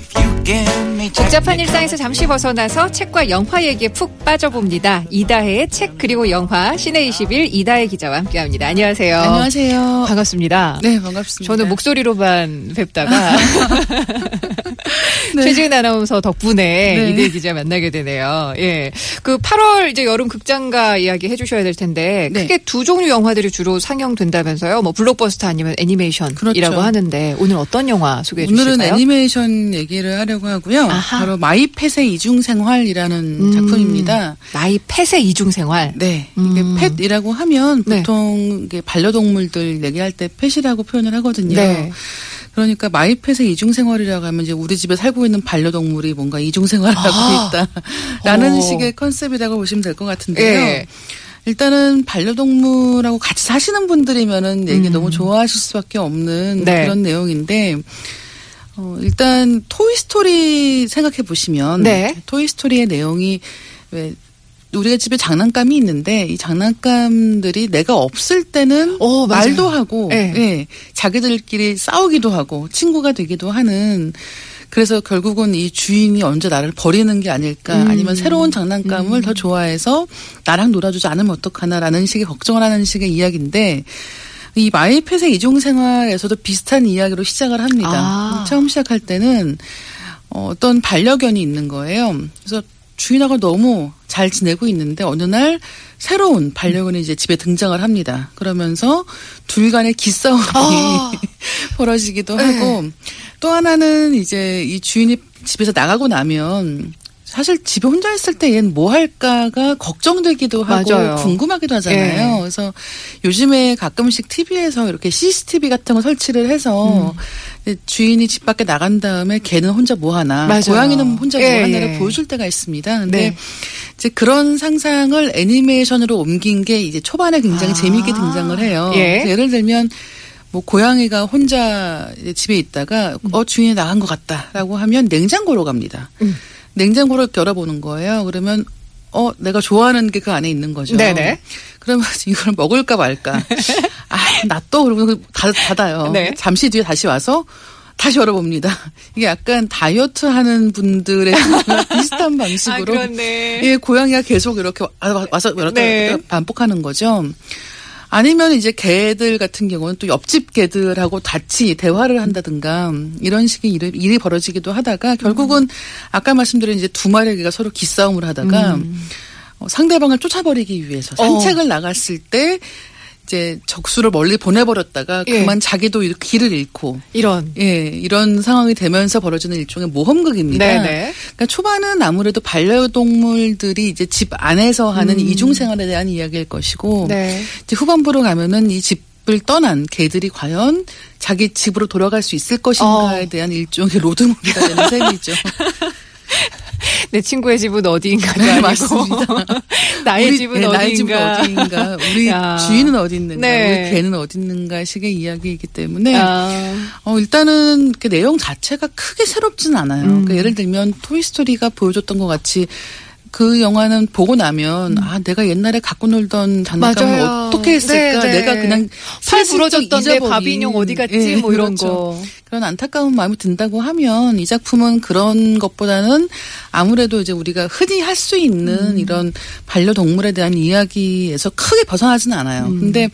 if you give me. 복잡한 일상에서 잠시 벗어나서 책과 영화 얘기에 푹 빠져봅니다. 이다혜의 책 그리고 영화, 시네21 이다혜 기자와 함께합니다. 안녕하세요. 안녕하세요. 반갑습니다. 네, 반갑습니다. 저는 목소리로만 뵙다가 네. 최지은 아나운서 덕분에 네. 이다혜 기자 만나게 되네요. 예, 그 8월 이제 여름 극장가 이야기 해주셔야 될 텐데 네. 크게 두 종류 영화들이 주로 상영된다면서요. 뭐 블록버스터 아니면 애니메이션이라고 그렇죠. 하는데 오늘 어떤 영화 소개해 주실까요? 오늘은 애니메이션 얘기를 하려고 하고요. 아하. 바로 마이펫의 이중생활이라는 작품입니다. 마이펫의 이중생활. 네. 이게 펫이라고 하면 보통 네. 반려동물들 얘기할 때 펫이라고 표현을 하거든요. 네. 그러니까 마이펫의 이중생활이라고 하면 이제 우리 집에 살고 있는 반려동물이 뭔가 이중생활을 하고 있다라는 식의 컨셉이라고 보시면 될 것 같은데요. 네. 일단은 반려동물하고 같이 사시는 분들이면은 얘기 너무 좋아하실 수밖에 없는 네. 그런 내용인데 일단 토이 스토리 생각해 보시면 네. 토이 스토리의 내용이 왜 우리가 집에 장난감이 있는데 이 장난감들이 내가 없을 때는 말도 하고 네. 예, 자기들끼리 싸우기도 하고 친구가 되기도 하는 그래서 결국은 이 주인이 언제 나를 버리는 게 아닐까 아니면 새로운 장난감을 더 좋아해서 나랑 놀아주지 않으면 어떡하나라는 식의 걱정을 하는 식의 이야기인데 이 마이펫의 이중생활에서도 비슷한 이야기로 시작을 합니다. 처음 시작할 때는 어떤 반려견이 있는 거예요. 그래서 주인하고 너무 잘 지내고 있는데 어느 날 새로운 반려견이 이제 집에 등장을 합니다. 그러면서 둘 간의 기싸움이 벌어지기도 하고 또 하나는 이제 이 주인이 집에서 나가고 나면 사실 집에 혼자 있을 때 얘는 뭐 할까가 걱정되기도 하고 맞아요. 궁금하기도 하잖아요. 예. 그래서 요즘에 가끔씩 TV에서 이렇게 CCTV 같은 거 설치를 해서 주인이 집 밖에 나간 다음에 걔는 혼자 뭐 하나, 맞아요. 고양이는 혼자 뭐 하나를 보여줄 때가 있습니다. 근데 네. 이제 그런 상상을 애니메이션으로 옮긴 게 이제 초반에 굉장히 재미있게 등장을 해요. 예. 예를 들면 뭐 고양이가 혼자 집에 있다가 주인이 나간 것 같다라고 하면 냉장고로 갑니다. 냉장고를 열어보는 거예요. 그러면 내가 좋아하는 게 그 안에 있는 거죠. 네네. 그러면 이걸 먹을까 말까. 나 또 그러고 닫아요. 네. 잠시 뒤에 다시 와서 다시 열어봅니다. 이게 약간 다이어트 하는 분들의 비슷한 방식으로. 그렇네. 예, 고양이가 계속 이렇게 와서 열었다 네. 반복하는 거죠. 아니면 이제 개들 같은 경우는 또 옆집 개들하고 같이 대화를 한다든가 이런 식의 일이 벌어지기도 하다가 결국은 아까 말씀드린 이제 두 마리의 개가 서로 기싸움을 하다가 상대방을 쫓아버리기 위해서 산책을 나갔을 때 이제 적수를 멀리 보내버렸다가 그만 자기도 길을 잃고 이런 상황이 되면서 벌어지는 일종의 모험극입니다. 네네. 그러니까 초반은 아무래도 반려동물들이 이제 집 안에서 하는 이중생활에 대한 이야기일 것이고 네. 이제 후반부로 가면은 이 집을 떠난 개들이 과연 자기 집으로 돌아갈 수 있을 것인가에 대한 일종의 로드무비가 되는 셈이죠. 내 친구의 집은 어디인가가 네, 아니고 나의 집은 어디인가 우리 주인은 어디 있는가 네. 우리 개는 어디 있는가 식의 이야기이기 때문에 일단은 그 내용 자체가 크게 새롭지는 않아요. 그러니까 예를 들면 토이스토리가 보여줬던 것 같이 그 영화는 보고 나면 내가 옛날에 갖고 놀던 장난감을 맞아요. 어떻게 했을까 네, 네. 내가 그냥 팔 부러졌던 내 바비뇽 어디 갔지 네, 뭐 이런 그렇죠. 거 그런 안타까운 마음이 든다고 하면 이 작품은 그런 것보다는 아무래도 이제 우리가 흔히 할 수 있는 이런 반려동물에 대한 이야기에서 크게 벗어나지는 않아요. 근데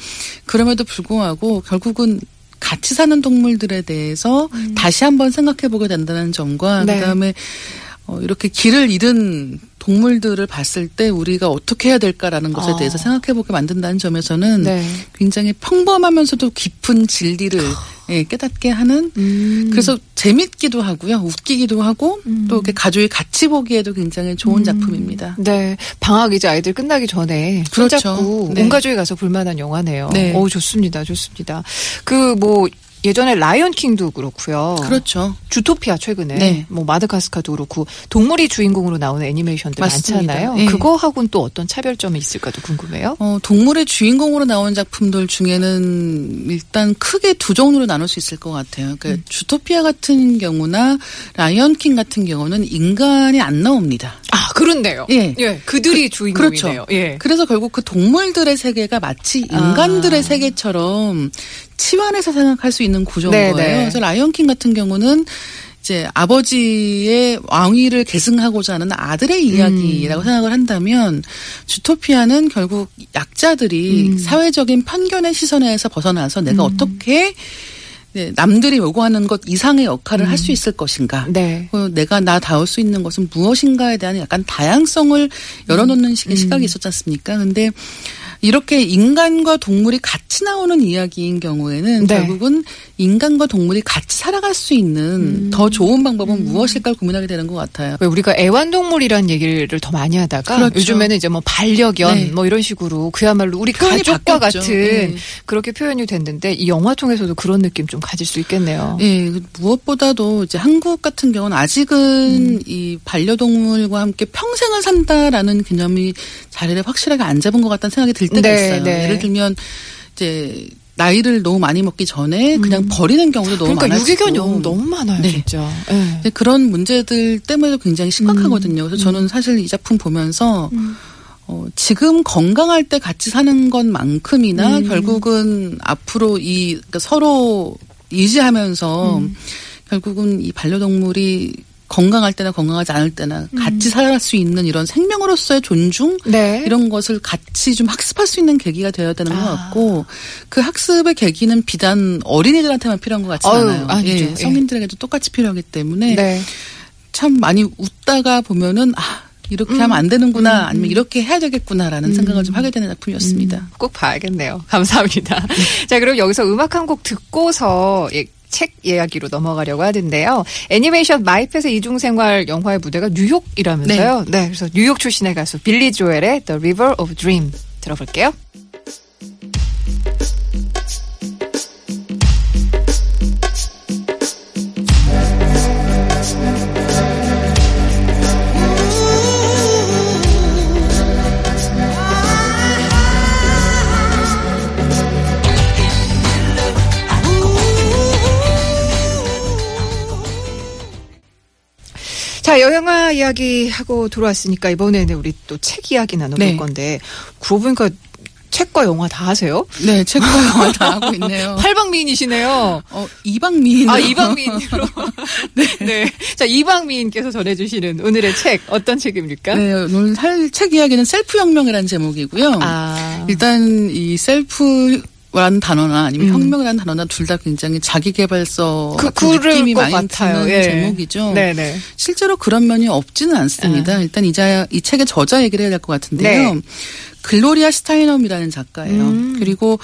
그럼에도 불구하고 결국은 같이 사는 동물들에 대해서 다시 한번 생각해보게 된다는 점과 네. 그다음에 이렇게 길을 잃은 동물들을 봤을 때 우리가 어떻게 해야 될까라는 것에 대해서 생각해보게 만든다는 점에서는 네. 굉장히 평범하면서도 깊은 진리를 예, 깨닫게 하는 그래서 재밌기도 하고요. 웃기기도 하고 또 이렇게 가족이 같이 보기에도 굉장히 좋은 작품입니다. 네. 방학 이제 아이들 끝나기 전에 손잡고 네. 온 가족이 가서 볼만한 영화네요. 네. 좋습니다. 좋습니다. 그 뭐 예전에 라이언킹도 그렇고요. 그렇죠. 주토피아 최근에 네. 뭐 마다가스카도 그렇고 동물이 주인공으로 나오는 애니메이션들 많잖아요. 네. 그거하고는 또 어떤 차별점이 있을까도 궁금해요. 동물의 주인공으로 나오는 작품들 중에는 일단 크게 두 종류로 나눌 수 있을 것 같아요. 그러니까 주토피아 같은 경우나 라이언킹 같은 경우는 인간이 안 나옵니다. 아, 그렇네요. 예, 예. 그들이 주인공이네요. 그렇죠. 예. 그래서 결국 그 동물들의 세계가 마치 인간들의 세계처럼 치환해서 생각할 수 있는 구조인 네네. 거예요. 그래서 라이언킹 같은 경우는 이제 아버지의 왕위를 계승하고자 하는 아들의 이야기라고 생각을 한다면 주토피아는 결국 약자들이 사회적인 편견의 시선에서 벗어나서 내가 어떻게 남들이 요구하는 것 이상의 역할을 할 수 있을 것인가. 네. 내가 나다울 수 있는 것은 무엇인가에 대한 약간 다양성을 열어놓는 식의 시각이 있었지 않습니까? 근데 이렇게 인간과 동물이 같이 나오는 이야기인 경우에는 네. 결국은 인간과 동물이 같이 살아갈 수 있는 더 좋은 방법은 무엇일까 고민하게 되는 것 같아요. 왜 우리가 애완동물이라는 얘기를 더 많이 하다가 그렇죠. 요즘에는 이제 뭐 반려견 네. 뭐 이런 식으로 그야말로 우리 가족과 바뀌었죠. 같은 네. 그렇게 표현이 됐는데 이 영화 통해서도 그런 느낌 좀 가질 수 있겠네요. 예, 네. 무엇보다도 이제 한국 같은 경우는 아직은 이 반려동물과 함께 평생을 산다라는 개념이 자리를 확실하게 안 잡은 것 같다는 생각이 들. 때가 네, 있어요. 네. 예를 들면 이제 나이를 너무 많이 먹기 전에 그냥 버리는 경우도 너무 많아요. 그러니까 유기견 너무 많아요, 네. 진짜. 네. 그런 문제들 때문에도 굉장히 심각하거든요. 그래서 저는 사실 이 작품 보면서 지금 건강할 때 같이 사는 것만큼이나 결국은 앞으로 이 그러니까 서로 유지하면서 결국은 이 반려동물이 건강할 때나 건강하지 않을 때나 같이 살아갈 수 있는 이런 생명으로서의 존중 네. 이런 것을 같이 좀 학습할 수 있는 계기가 되어야 되는 것 같고 그 학습의 계기는 비단 어린이들한테만 필요한 것 같지 않아요. 아니죠. 예, 성인들에게도 예. 똑같이 필요하기 때문에 네. 참 많이 웃다가 보면은 이렇게 하면 안 되는구나 아니면 이렇게 해야 되겠구나라는 생각을 좀 하게 되는 작품이었습니다. 꼭 봐야겠네요. 감사합니다. 자 그럼 여기서 음악 한 곡 듣고서 책 이야기로 넘어가려고 하는데요. 애니메이션 마이펫의 이중생활 영화의 무대가 뉴욕이라면서요. 네. 그래서 뉴욕 출신의 가수 빌리 조엘의 The River of Dreams 들어볼게요. 자, 영화 이야기하고 돌아왔으니까 이번에는 우리 또 책 이야기 나눠볼 네. 건데 그러고 보니까 책과 영화 다 하세요? 네. 책과 영화 다 하고 있네요. 팔방미인이시네요. 이방미인. 이방미인으로. 네. 네. 자, 이방미인께서 전해주시는 오늘의 책 어떤 책입니까? 네. 오늘 할 책 이야기는 셀프혁명이라는 제목이고요. 일단 이 셀프라는 단어나 아니면 혁명이라는 단어나 둘 다 굉장히 자기계발서 같은 느낌이 많이 같아요. 드는 예. 제목이죠. 네네. 실제로 그런 면이 없지는 않습니다. 일단 이 책의 저자 얘기를 해야 될 것 같은데요. 네. 글로리아 스타이넘이라는 작가예요. 그리고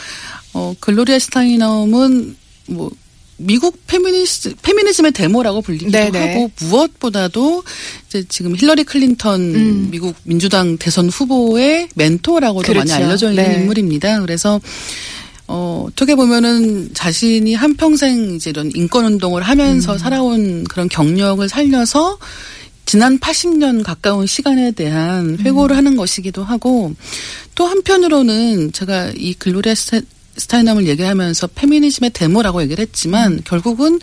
글로리아 스타이넘은 뭐 미국 페미니즘의 데모라고 불리기도 네네. 하고 무엇보다도 이제 지금 힐러리 클린턴 미국 민주당 대선 후보의 멘토라고도 그렇죠. 많이 알려져 있는 네. 인물입니다. 그래서 어떻게 보면은 자신이 한평생 이제 이런 인권운동을 하면서 살아온 그런 경력을 살려서 지난 80년 가까운 시간에 대한 회고를 하는 것이기도 하고 또 한편으로는 제가 이 글로리아 스타이넘을 얘기하면서 페미니즘의 데모라고 얘기를 했지만 결국은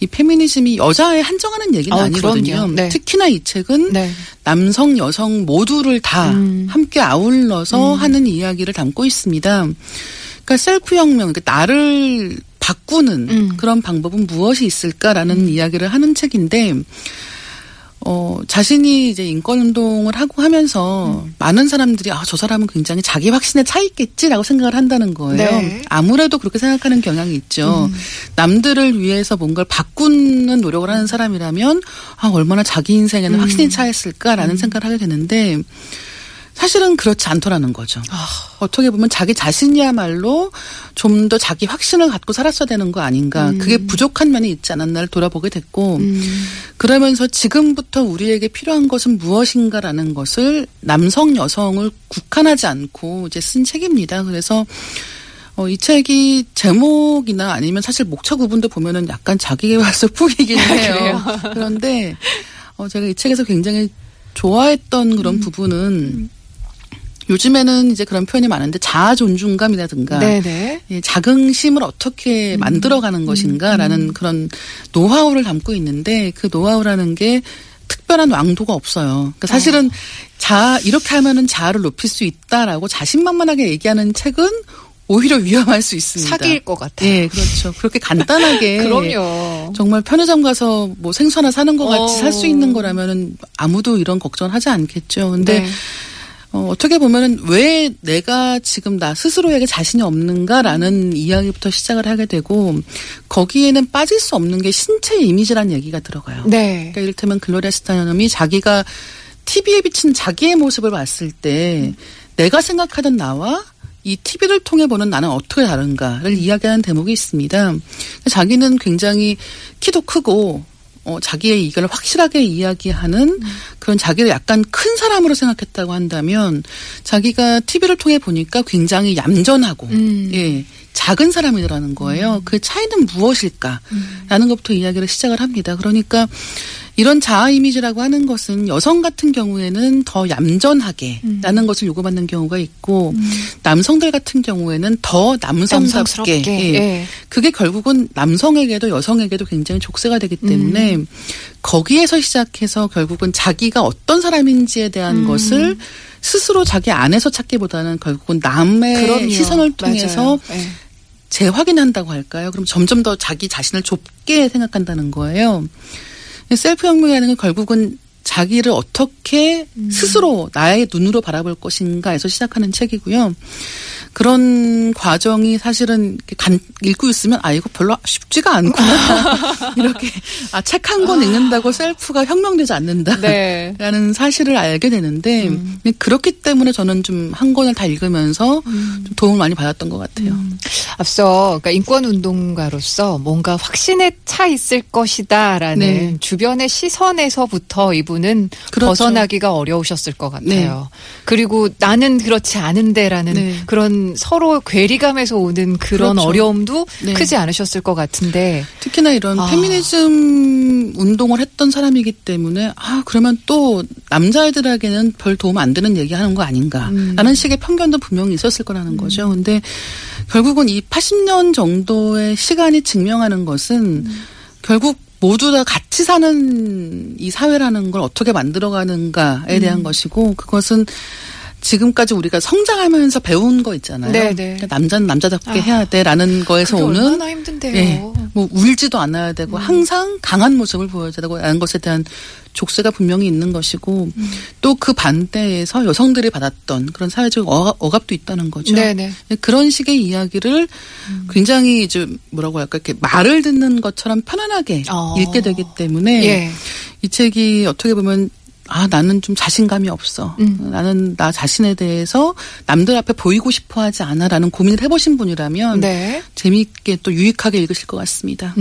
이 페미니즘이 여자에 한정하는 얘기는 아니거든요. 네. 특히나 이 책은 네. 남성, 여성 모두를 다 함께 아울러서 하는 이야기를 담고 있습니다. 그러니까 셀프혁명, 그러니까 나를 바꾸는 그런 방법은 무엇이 있을까라는 이야기를 하는 책인데 자신이 이제 인권운동을 하고 하면서 많은 사람들이 저 사람은 굉장히 자기 확신에 차 있겠지라고 생각을 한다는 거예요. 네. 아무래도 그렇게 생각하는 경향이 있죠. 남들을 위해서 뭔가를 바꾸는 노력을 하는 사람이라면 얼마나 자기 인생에는 확신이 차 있을까라는 생각을 하게 되는데 사실은 그렇지 않더라는 거죠. 어떻게 보면 자기 자신이야말로 좀 더 자기 확신을 갖고 살았어야 되는 거 아닌가. 그게 부족한 면이 있지 않았나를 돌아보게 됐고 그러면서 지금부터 우리에게 필요한 것은 무엇인가라는 것을 남성, 여성을 국한하지 않고 이제 쓴 책입니다. 그래서 이 책이 제목이나 아니면 사실 목차 구분도 보면은 약간 자기계발서 풍이긴 해요. 그런데 제가 이 책에서 굉장히 좋아했던 그런 부분은 요즘에는 이제 그런 표현이 많은데 자아 존중감이라든가 예, 자긍심을 어떻게 만들어가는 것인가라는 그런 노하우를 담고 있는데 그 노하우라는 게 특별한 왕도가 없어요. 그러니까 사실은 자아 이렇게 하면은 자아를 높일 수 있다라고 자신만만하게 얘기하는 책은 오히려 위험할 수 있습니다. 사기일 것 같아요. 예, 그렇죠. 그렇게 간단하게 그럼요. 정말 편의점 가서 뭐 생수 하나 사는 것 같이 살 수 있는 거라면은 아무도 이런 걱정하지 않겠죠. 근데 어떻게 보면은 왜 내가 지금 나 스스로에게 자신이 없는가라는 이야기부터 시작을 하게 되고 거기에는 빠질 수 없는 게 신체 이미지라는 얘기가 들어가요. 네. 그러니까 이를테면 글로리아 스타넘이 자기가 TV에 비친 자기의 모습을 봤을 때 내가 생각하던 나와 이 TV를 통해 보는 나는 어떻게 다른가를 이야기하는 대목이 있습니다. 자기는 굉장히 키도 크고 자기의 이걸 확실하게 이야기하는 그런 자기를 약간 큰 사람으로 생각했다고 한다면 자기가 TV를 통해 보니까 굉장히 얌전하고 예, 작은 사람이라는 거예요. 그 차이는 무엇일까라는 것부터 이야기를 시작을 합니다. 그러니까 이런 자아 이미지라고 하는 것은 여성 같은 경우에는 더 얌전하게 라는 것을 요구받는 경우가 있고 남성들 같은 경우에는 더 남성스럽게 예. 예. 그게 결국은 남성에게도 여성에게도 굉장히 족쇄가 되기 때문에 거기에서 시작해서 결국은 자기가 어떤 사람인지에 대한 것을 스스로 자기 안에서 찾기보다는 결국은 남의 시선을 통해서 재확인한다고 할까요? 그럼 점점 더 자기 자신을 좁게 생각한다는 거예요. 셀프혁명이라는 건 결국은 자기를 어떻게 스스로 나의 눈으로 바라볼 것인가 해서 시작하는 책이고요. 그런 과정이 사실은 읽고 있으면 아 이거 별로 쉽지가 않구나. 이렇게 아 책 한 권 읽는다고 셀프가 혁명되지 않는다라는 사실을 알게 되는데 그렇기 때문에 저는 좀 한 권을 다 읽으면서 좀 도움을 많이 받았던 것 같아요. 앞서 그러니까 인권운동가로서 뭔가 확신에 차 있을 것이다라는 주변의 시선에서부터 이분은 벗어나기가 어려우셨을 것 같아요. 그리고 나는 그렇지 않은데라는 그런 서로 괴리감에서 오는 그런 어려움도 크지 않으셨을 것 같은데 특히나 이런 페미니즘 운동을 했던 사람이기 때문에 아 그러면 또 남자애들에게는 별 도움 안 되는 얘기하는 거 아닌가라는 식의 편견도 분명히 있었을 거라는 거죠. 근데 결국은 이 80년 정도의 시간이 증명하는 것은 결국 모두 다 같이 사는 이 사회라는 걸 어떻게 만들어가는가에 대한 것이고 그것은 지금까지 우리가 성장하면서 배운 거 있잖아요. 그러니까 남자는 남자답게 해야 돼라는 거에서 오는 얼마나 힘든데요. 예, 뭐 울지도 않아야 되고 항상 강한 모습을 보여야 되고라는 것에 대한 족쇄가 분명히 있는 것이고 또 그 반대에서 여성들이 받았던 그런 사회적 억압도 있다는 거죠. 그런 식의 이야기를 굉장히 이제 뭐라고 할까 이렇게 말을 듣는 것처럼 편안하게 읽게 되기 때문에 이 책이 어떻게 보면 아 나는 좀 자신감이 없어. 나는 나 자신에 대해서 남들 앞에 보이고 싶어하지 않아라는 고민을 해보신 분이라면 재미있게 또 유익하게 읽으실 것 같습니다.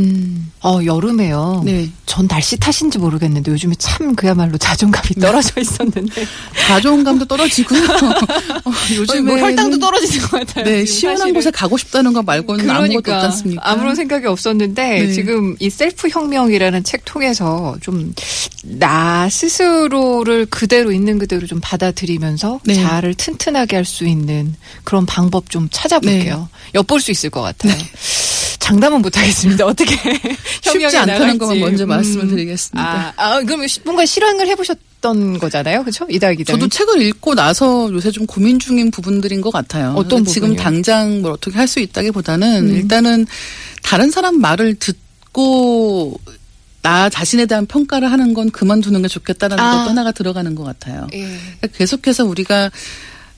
여름에요. 전 날씨 탓인지 모르겠는데 요즘에 참 그야말로 자존감이 떨어져 있었는데 자존감도 떨어지고요. 요즘에 혈당도 떨어지는 것 같아요. 시원한 사실은. 곳에 가고 싶다는 것 말고는 아무것도 없지 않습니까? 아무런 생각이 없었는데 지금 이 셀프혁명이라는 책 통해서 좀 나 스스로 를 그대로 있는 그대로 좀 받아들이면서 자아를 튼튼하게 할 수 있는 그런 방법 좀 찾아볼게요. 엿볼 수 있을 것 같아요. 장담은 못하겠습니다. 어떻게 쉽지 않다는 것만 먼저 말씀을 드리겠습니다. 그럼 뭔가 실행을 해보셨던 거잖아요, 그렇죠? 이다혜 기자님. 저도 책을 읽고 나서 요새 좀 고민 중인 부분들인 것 같아요. 어떤 부분이요? 지금 당장 뭘 어떻게 할 수 있다기보다는 일단은 다른 사람 말을 듣고 나 자신에 대한 평가를 하는 건 그만두는 게 좋겠다라는 것도 하나가 들어가는 것 같아요. 그러니까 계속해서 우리가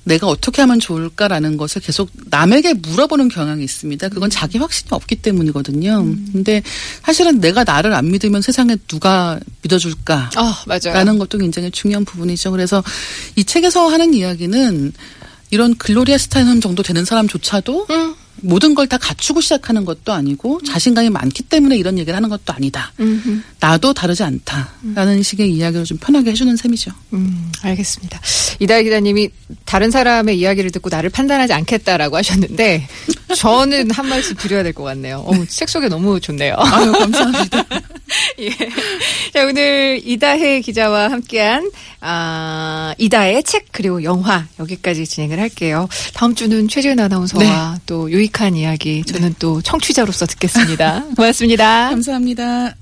내가 어떻게 하면 좋을까라는 것을 계속 남에게 물어보는 경향이 있습니다. 그건 자기 확신이 없기 때문이거든요. 근데 사실은 내가 나를 안 믿으면 세상에 누가 믿어줄까? 라는 것도 굉장히 중요한 부분이죠. 그래서 이 책에서 하는 이야기는 이런 글로리아 스타인 정도 되는 사람조차도 모든 걸 다 갖추고 시작하는 것도 아니고 자신감이 많기 때문에 이런 얘기를 하는 것도 아니다. 나도 다르지 않다라는 식의 이야기를 좀 편하게 해주는 셈이죠. 알겠습니다. 이다혜 기자님이 다른 사람의 이야기를 듣고 나를 판단하지 않겠다라고 하셨는데 저는 한 말씀 드려야 될 것 같네요. 네. 책 소개 너무 좋네요. 아유, 감사합니다. 예. 자, 오늘 이다혜 기자와 함께한 이다혜의 책 그리고 영화 여기까지 진행을 할게요. 다음 주는 최지은 아나운서와 네. 또 유익한 이야기 저는 네. 또 청취자로서 듣겠습니다. 고맙습니다. 감사합니다.